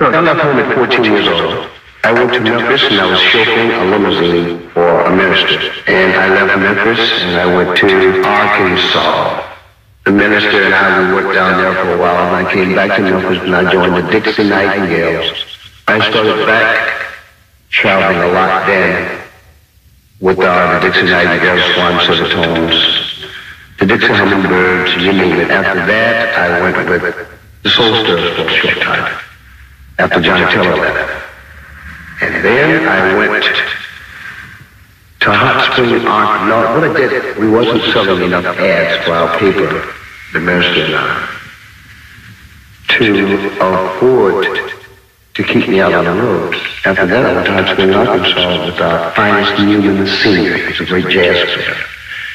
I left home at 14 years old. I went to Memphis and I was chauffeuring a limousine for a minister. And I left Memphis and I went to Arkansas. The minister and I worked down there for a while, and I came back to Memphis and I joined the Dixie Nightingales. I started back traveling a lot then with the Dixie Nightingales, Swans, Tones, the Dixie Hummingbirds, you name it. After that, I went with the Soul Stirrers for a short time, after Johnny Taylor left. And then I went to Hot Springs, Arkansas. What I did, we wasn't selling enough ads for our paper, the minister and I, to afford to keep me out on the road. After that, I went to Hot Springs, Arkansas with our finest Newman senior. He's a great jazz player.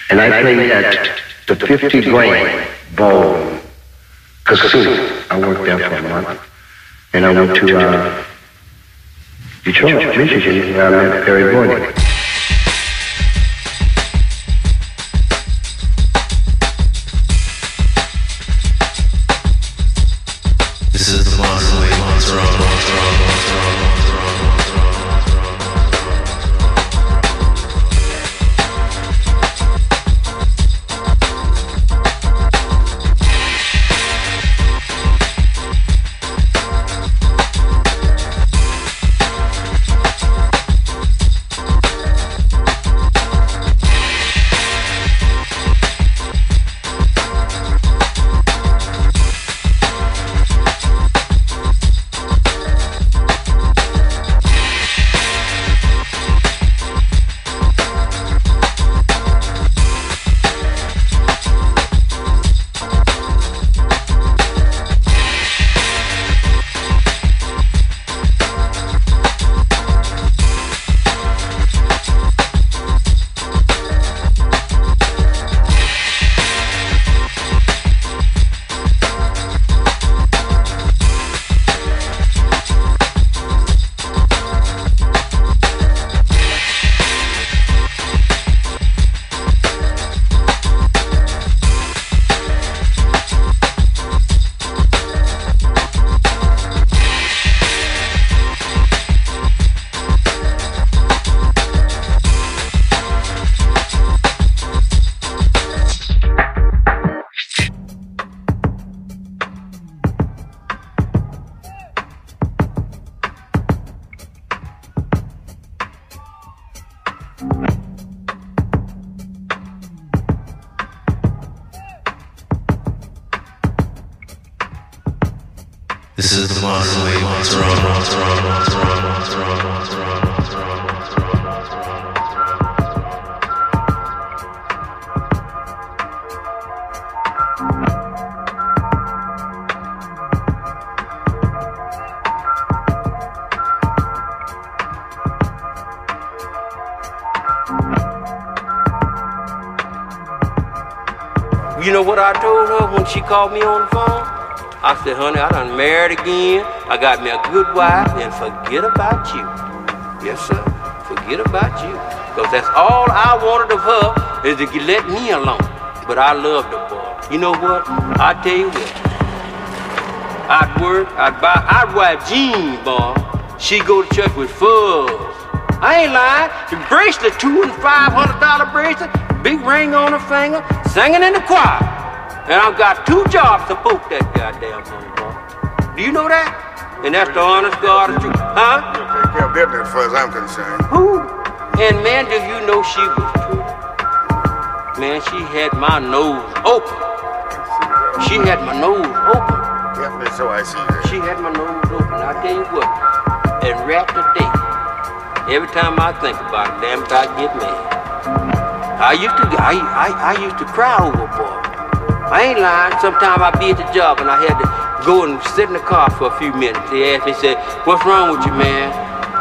And I played at the 50-Grand Bowl Casino. I worked there for a month. And I went to Detroit, Michigan, where I met Perry Boyd. This is the modern way, she called me on the phone. I said, honey, I done married again. I got me a good wife, and forget about you. Yes, sir, forget about you. Because that's all I wanted of her, is to let me alone. But I loved the boy. You know what? I tell you what. I'd work, I'd wear jeans, boy. She'd go to church with fuzz. I ain't lying. The bracelet, $200 and $500 bracelet, big ring on her finger, singing in the choir. And I've got two jobs to boot that goddamn homeboy. Do you know that? And that's the honest God of truth. Huh? You'll take care of business as far as I'm concerned. Who? And man, do you know she was true? Man, she had my nose open. She had my nose open. Yep, that's how I see her. She had my nose open. I tell you what, and right today, every time I think about it, damn if I get mad. I used to cry over a boy. I ain't lying. Sometimes I'd be at the job and I had to go and sit in the car for a few minutes. They asked me, said, what's wrong with you, man?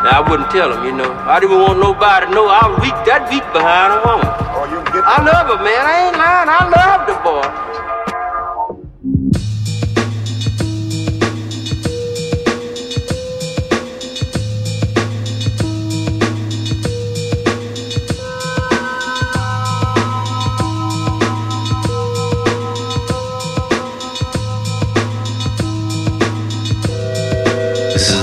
Now, I wouldn't tell them, you know. I didn't want nobody to know I was weak, that weak behind a woman. Oh, you get I love her, man. I ain't lying. I love the boy. This is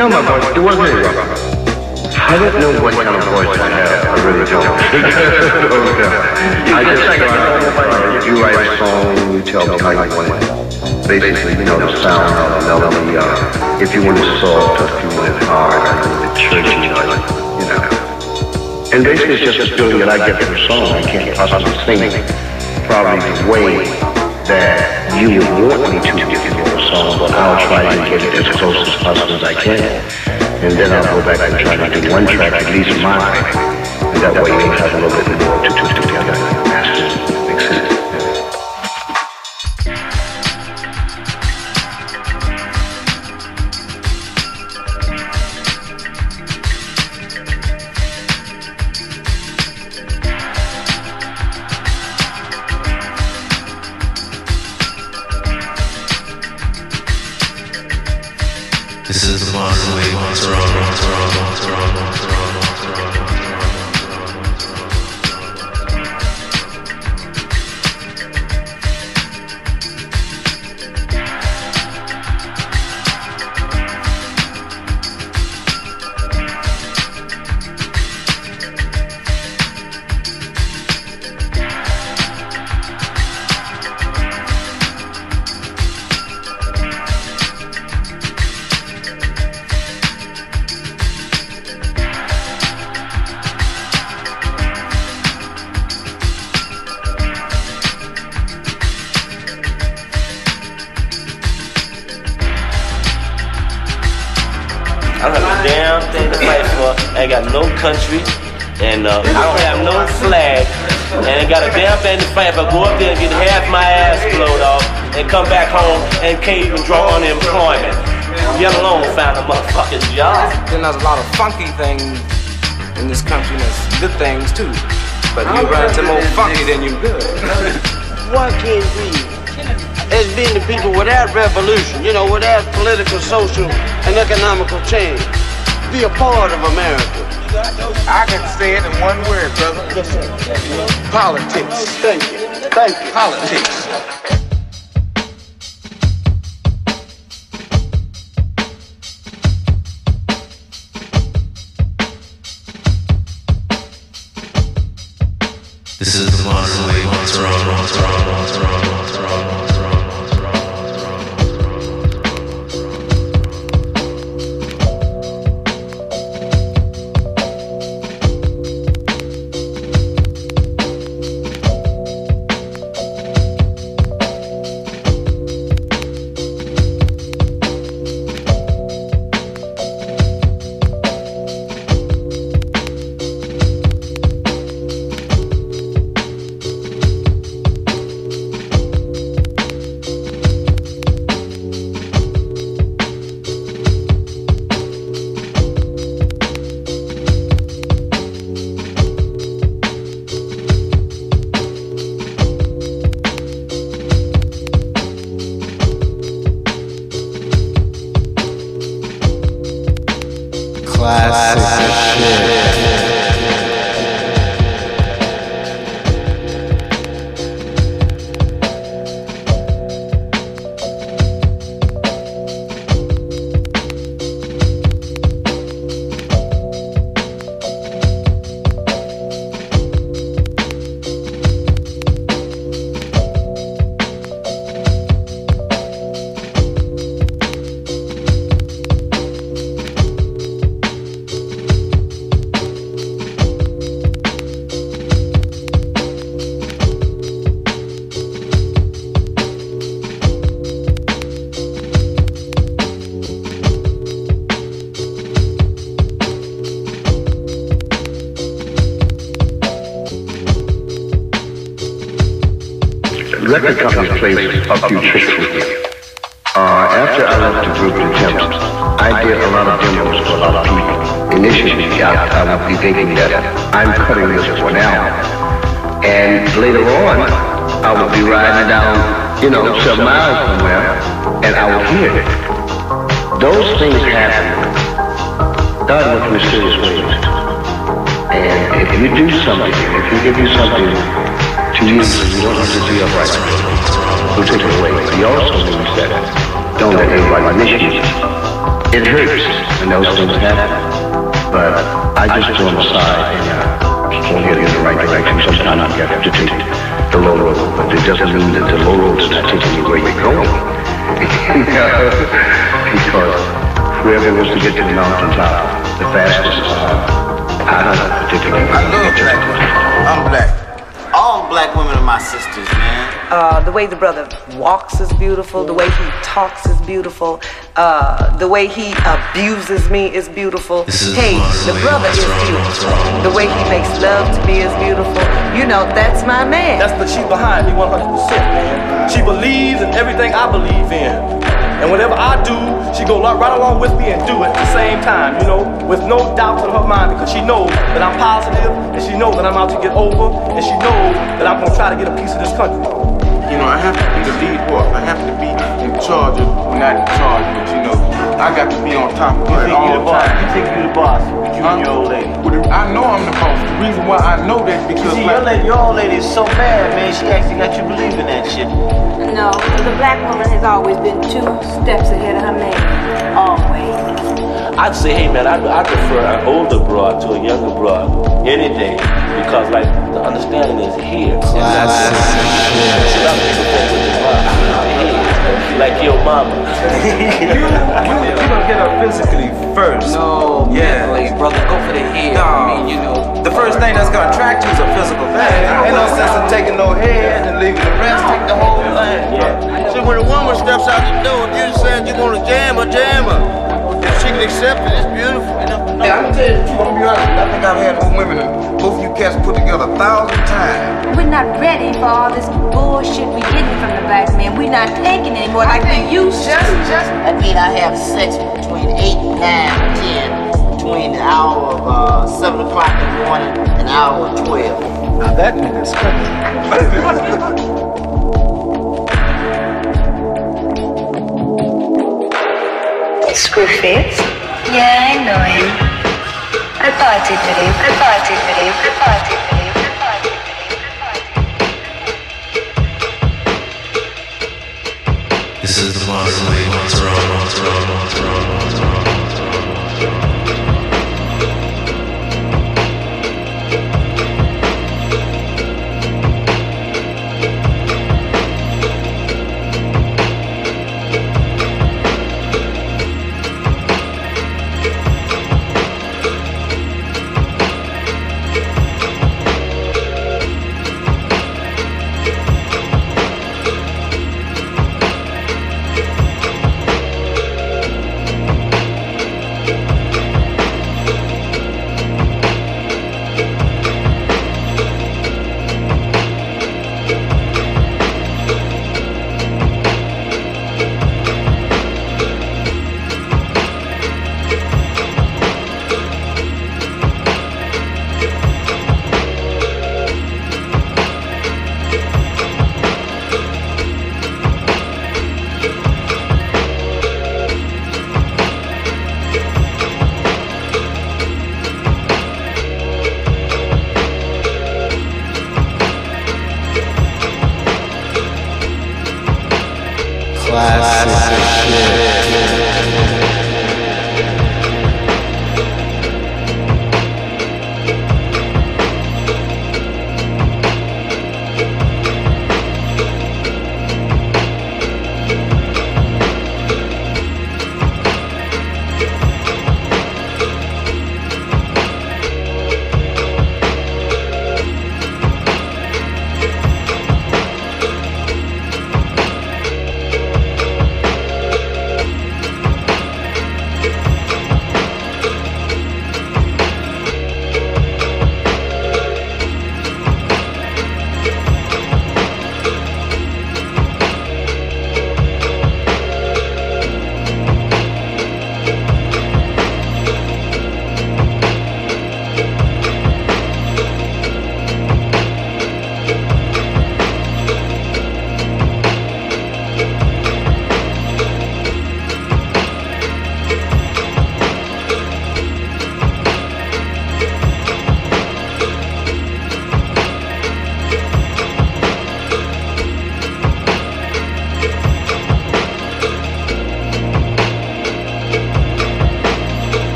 No, my boy, it wasn't any rough. I don't know what kind of voice I have. I really don't. I just write, you write a song, you tell me how you want it. Basically, you know, the sound, the melody, if you want it soft, if you want it hard, I want it churchy, you know. And basically, it's just a feeling that I get from a song. I can't possibly sing it probably the way that you would want me to if you wrote a song, but I'll try to get it as close as possible as I can. And then I'll go back and try to do one track, at least in my way. And that way you'll have a little bit more to do together. That's it. Makes sense. Country, and I don't have no flag, and I got a damn thing to fight. If I go up there and get half my ass blowed off and come back home and can't even draw on employment, let alone find a motherfucking job. Then there's a lot of funky things in this country, and there's good things too, but you run into more funky than you good. What can we, as being the people, without revolution, you know, without political, social, and economical change, be a part of America? I can say it in one word, brother. Yes, sir. Politics. Thank you. Thank you. Politics. This is the modern way. Record companies play a few tricks with me. After I left the group in Tempt, I did a lot of demos for a lot of people. Initially, I would be thinking that I'm cutting this one out. And later on, I would be riding down, you know, 7 miles somewhere, and I would hear it. Those things happen. God works mysterious ways. And if you do something, if you give you something, Jesus, you don't have to be upright. Who took it away? He also means that don't let anybody miss you. It hurts when those things happen, but I just throw them aside and won't get in the right direction. Sometimes you have to take the low road, but it doesn't mean that the low road is not taking you where you're going. Because whoever wants to get to the mountaintop, the fastest time, I don't know particularly. I love black women. I'm black. All black women are my sisters, man. The way the brother walks is beautiful. The way he talks is beautiful. The way he abuses me is beautiful. Hey, the brother is beautiful. The way he makes love to me is beautiful. You know, that's my man. That's the chick behind me 100%, man. She believes in everything I believe in. And whatever I do, she go right along with me and do it at the same time, you know, with no doubt in her mind, because she knows that I'm positive, and she knows that I'm out to get over, and she knows that I'm going to try to get a piece of this country. You know, I have to be the lead boy. I have to be in charge of, well, not in charge, but you know, I got to be on top of it all the time. You think you're the boss, but you and your old lady. I know I'm the boss. The reason why I know that is because, see, your old lady is so mad, man. She actually got you believing that shit. No, the black woman has always been two steps ahead of her man. Always. I'd say, hey, man, I prefer an older broad to a younger broad any day, because, like, the understanding is here. And that's like your mama. you gonna get her physically first. No, yeah, mentally, brother, go for the head. No. I mean, you know, the first thing that's gonna attract you is a physical thing. Ain't no sense in taking no head and leaving the rest. Take the whole thing. Yeah. See, when a woman steps out the door, if you're saying you want to jam her, jam her. If she can accept it, it's beautiful. Yeah, I'm telling you, I'm gonna be honest. I think I've had more women than both you cats put together 1,000 times. We're not ready for all this bullshit we're getting from the black men. We're not taking anymore like we used to. I mean, I have sex between 8, 9, 10, between the hour of 7 o'clock in the morning and the hour of 12. Now that nigga's crazy. Screw fits? Yeah, I know him. I party for him. I party for him. I party for him. I party for him. This is the mausoleum. What's wrong? What's wrong? What's wrong? What's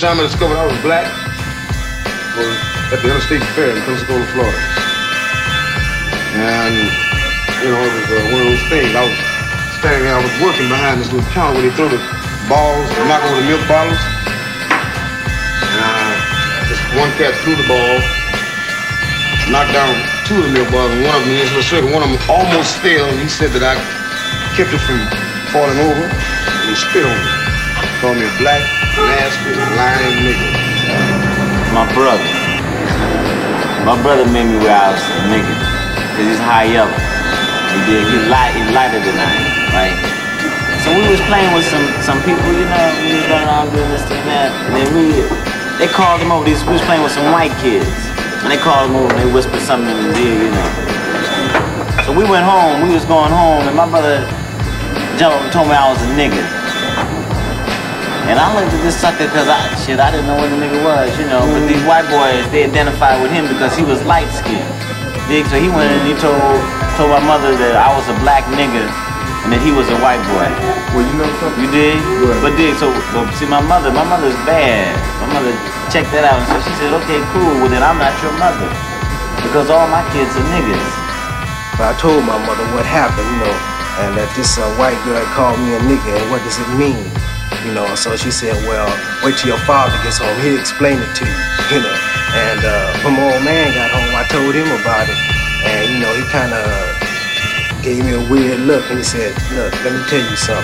first time I discovered I was black was at the Interstate Fair in Pensacola, Florida. And, you know, it was one of those things. I was standing there, I was working behind this little counter where they throw the balls and knock over the milk bottles. This one cat threw the ball, knocked down two of the milk bottles, and one of them in this little circle. One of them almost fell, and he said that I kept it from falling over, and he spit on me. He called me a black, nasty, lying nigga. My brother made me where I was a nigga, because he's high up. He's lighter than I am, right? So we was playing with some people, you know, we was running around doing this and that, and then they called him over. We was playing with some white kids, and they called him over, and they whispered something in his ear, you know. So we went home, we was going home, and my brother told me I was a nigga. And I looked at this sucker because I didn't know what the nigga was, you know. But these white boys, they identified with him because he was light-skinned. So he went and he told my mother that I was a black nigga and that he was a white boy. Well, you know something? You did? Yeah. But see, my mother's bad. My mother checked that out, and so she said, okay, cool, well then I'm not your mother, because all my kids are niggas. But I told my mother what happened, you know, and that this white girl called me a nigga, and what does it mean? You know, so she said, well, wait till your father gets home, he'll explain it to you, you know. And when my old man got home, I told him about it, and you know, he kind of gave me a weird look, and he said, look, let me tell you something.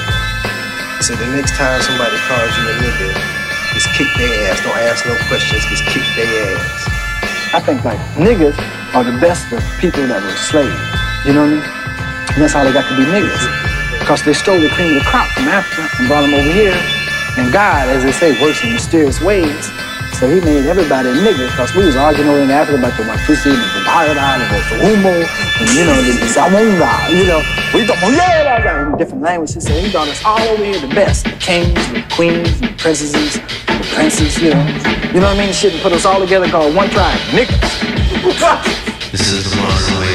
He said, the next time somebody calls you a nigga, just kick their ass. Don't ask no questions. Just kick their ass. I think like niggas are the best of people that were slaves. You know what I mean? And that's how they got to be niggas, because they stole the cream of the crop from Africa and brought them over here. And God, as they say, works in mysterious ways. So he made everybody a nigga, because we was arguing over in Africa about the Watusi, the Barada, the Fumo, and you know, the Zawunga, you know. We talk in different languages, so he brought us all over here the best. The kings, the queens, the princesses, the princes, you know. You know what I mean? Shit, and put us all together called one tribe, niggas. This is the modern way.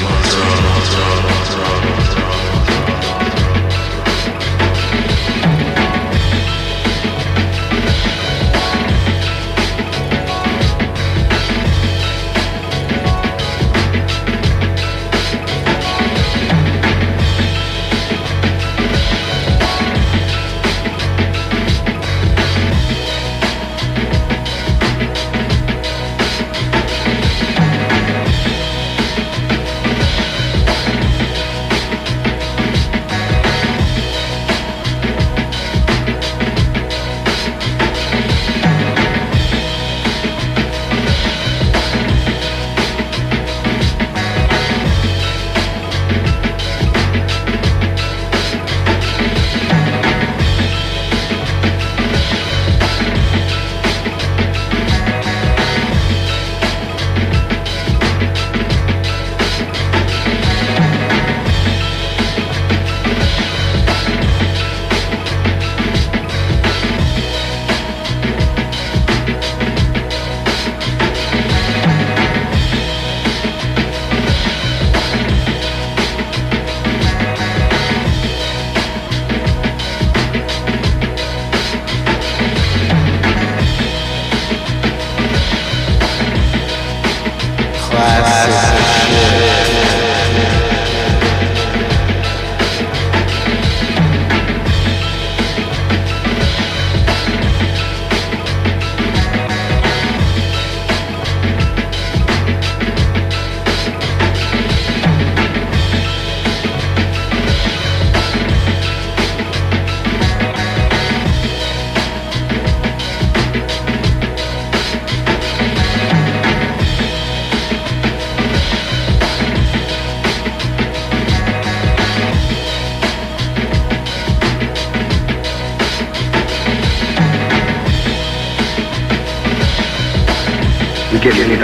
I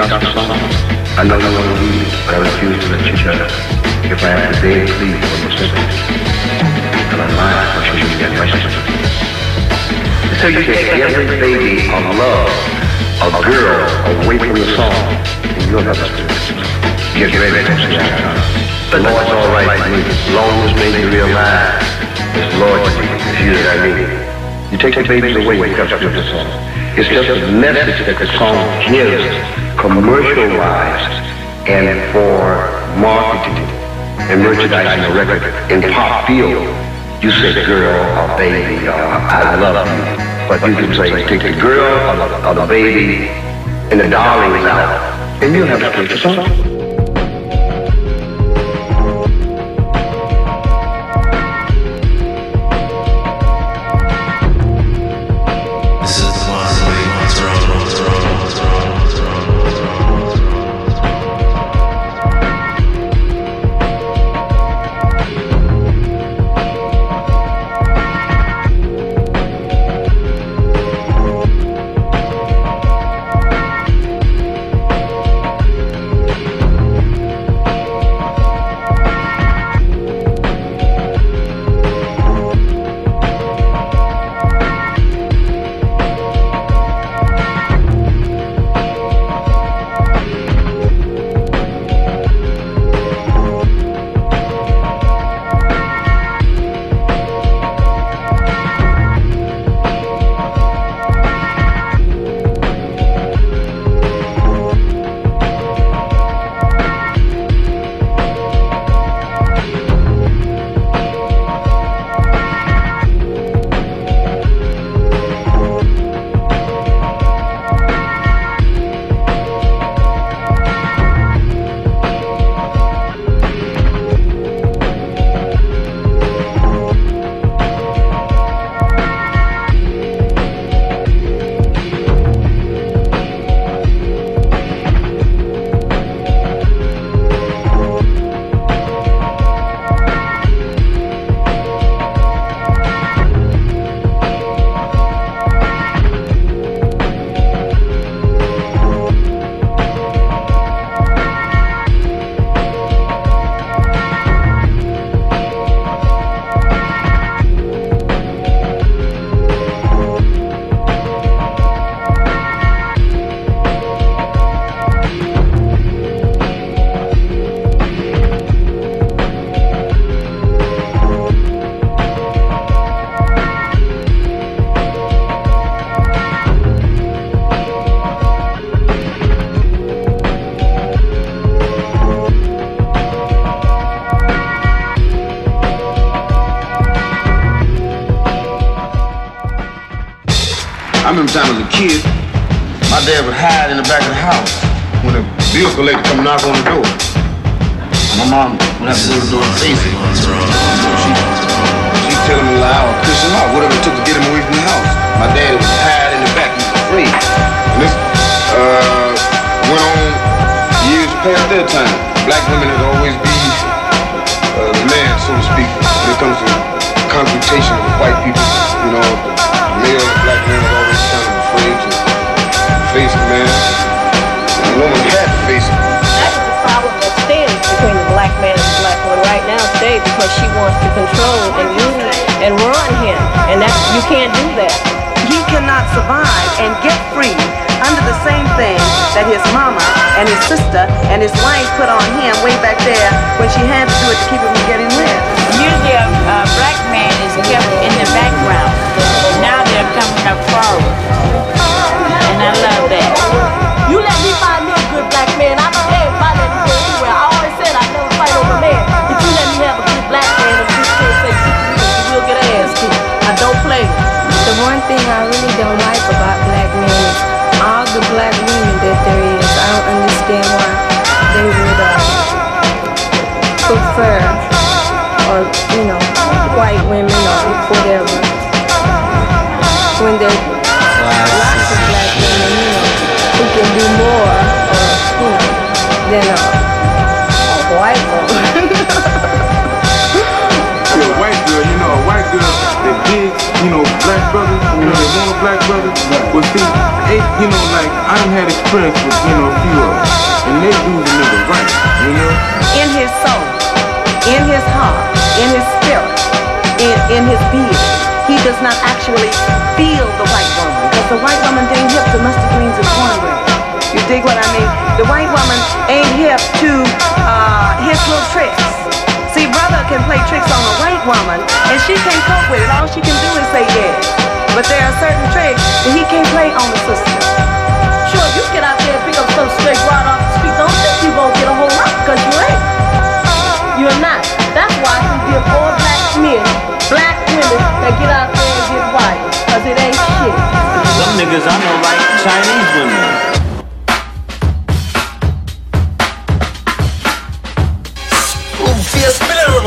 know you want to leave, but I refuse to let you go. If I have to beg, please, for my sentence. And I'm lying, I should you get my sentence. So you take every baby on love, a girl, away from the song, and you'll never do it. Get ready to see that time. The Lord's all right with me, as long as made me realize this Lord is you that I need. You take the babies away, you cut up with the song. It's just a message that the song gives commercial-wise and for marketing and merchandising a record. In pop field, you say girl or baby or I love you. But you can say take the girl or the baby and the darlings out and you'll have to play the song. Kid, my dad would hide in the back of the house when a bill collector come knock on the door. My mom would have to go to the door and face it. She'd tell him to lie or piss him off, whatever it took to get him away from the house. My dad would hide in the back, he was afraid. And this went on years past their time. Black women has always been the man, so to speak, when it comes to confrontation with white people. You know, the male black man is always kind of face it, man. The woman had to face it. That's the problem that stands between the black man and the black woman right now today, because she wants to control and rule and run him. And that's, you can't do that. He cannot survive and get free under the same thing that his mama and his sister and his wife put on him way back there when she had to do it to keep him from getting rid. Usually a black man is kept in the background. Now they're coming up forward. I love that. You let me find me a good black man. I don't care if I let you go anywhere. I always said I'd never fight over man. If you let me have a good black man, if you can't say 6 years, you will get an ass kicked. I don't play. The one thing I really don't like about black men is all the black women that there is. I don't understand why they would prefer or, you know, white women or whatever. When they're lots of black women. Who can do more than a white woman? Yeah, a white girl, you know, a white girl that big, you know, black brothers, you know, they want a black brother. Well, see, they, you know, like, I done had experience with, you know, a few of them. And they do the nigga right, you know? In his soul, in his heart, in his spirit, in his being, he does not actually feel the white woman. The white woman ain't hip to mustard greens and cornbread. You dig what I mean? The white woman ain't hip to his little tricks. See, brother can play tricks on a white woman, and she can't cope with it. All she can do is say yes. But there are certain tricks that he can't play on the system. Sure, if you get out there and pick up some straight right off the street, don't think you won't get a whole lot, because you ain't. You're not. That's why he give all black men, black women that get out there and get white, because it ain't shit. Some niggas I know like Chinese women.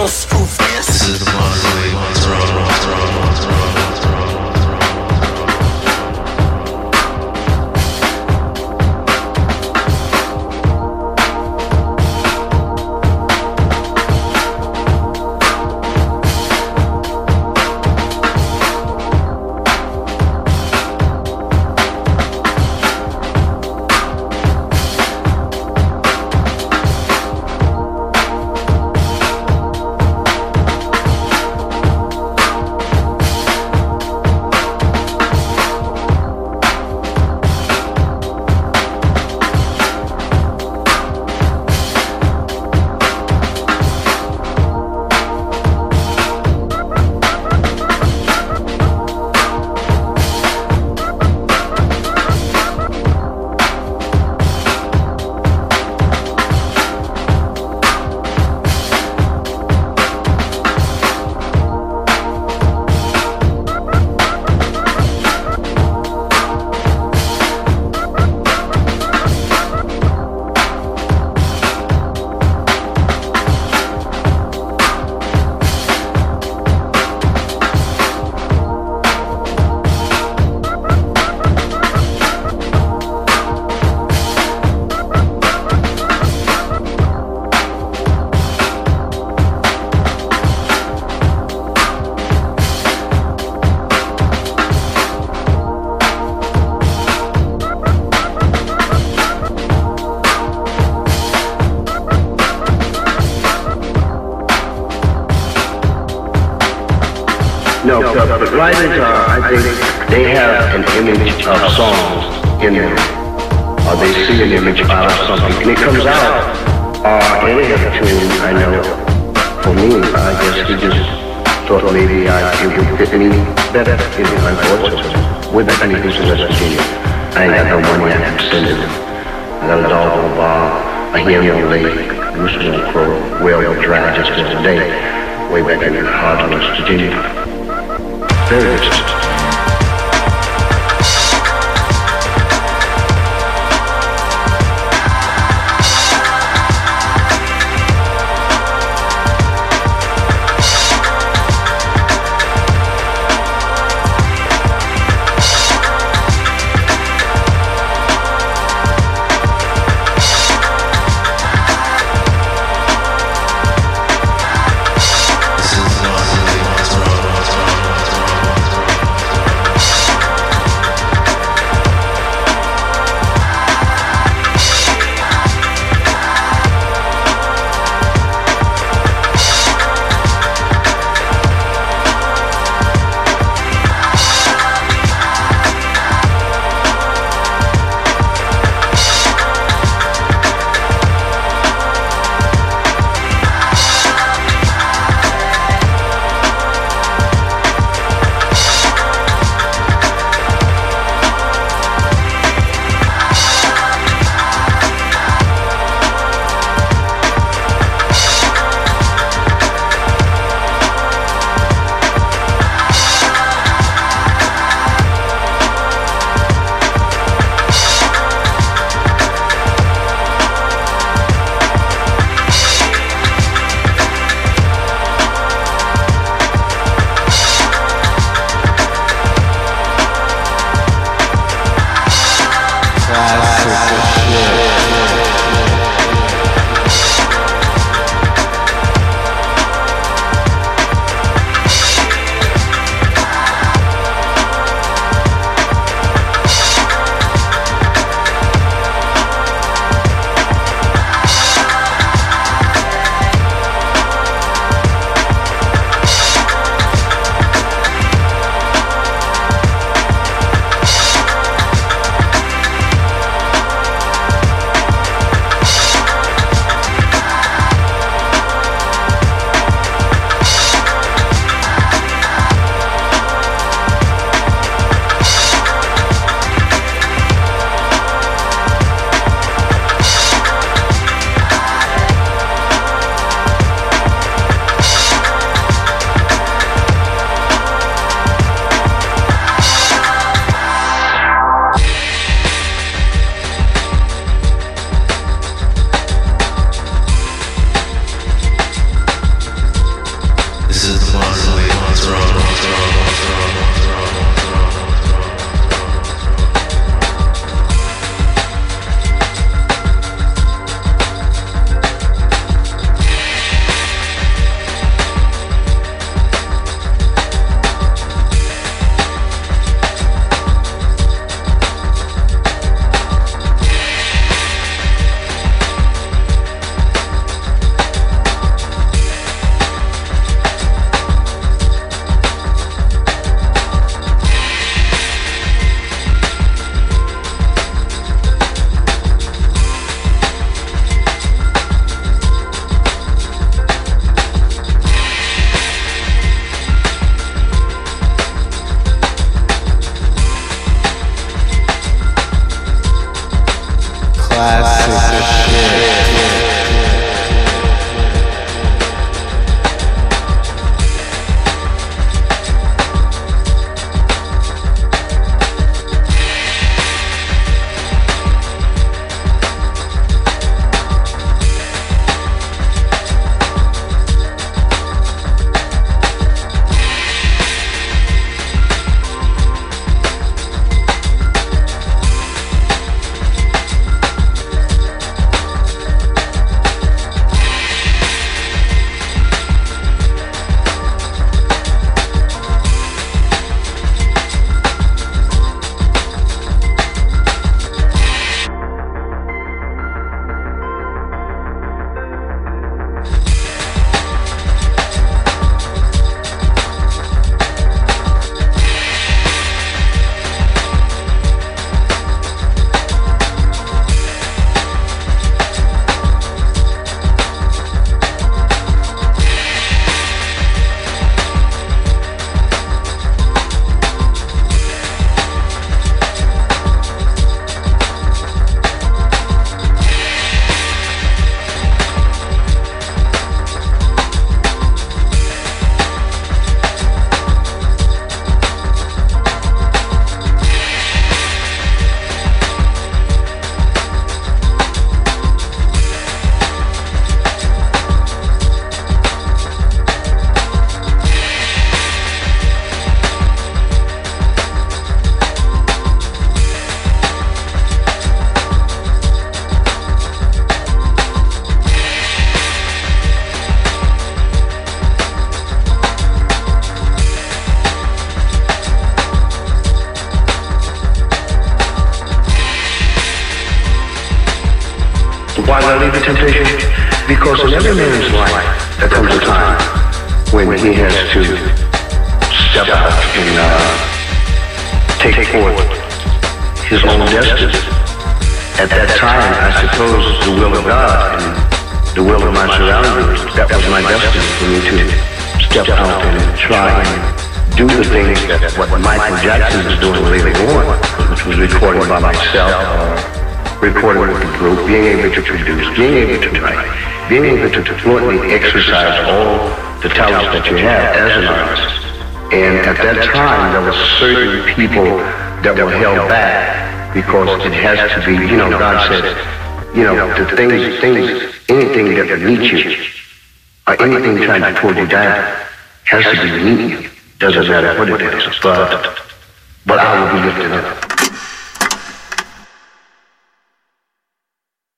This is the Monterey writers are, I think, they have an image of songs in them, or they see an image out of something, and it comes out, any other tune, I know, for me, I guess he just thought maybe it would fit me better, you know, unfortunately, without any piece of investigation. I ain't got no money, I have to send him. I got a dog on a bar, a hen on a lake, roosters on a crow, whale dry just the other day, way back in Harlem, Virginia. Very good. Because in every man's life, there comes a time when he has to step up and take forth his own destiny. At that time, I suppose the will of God and the will of my surroundings, that was my destiny for me to step out and try and do the things that what Michael Jackson is doing later on, which was recorded by myself, recorded with the group, being able to produce, being able to write, being able to fluently exercise all the talents that you have as an artist. And at that time, there were certain people that were held back because it has to be, you know, God said, you know, the things, anything that meets you, or anything trying to pull you down, has to be meeting you. Doesn't matter what it is, but I will be lifted up.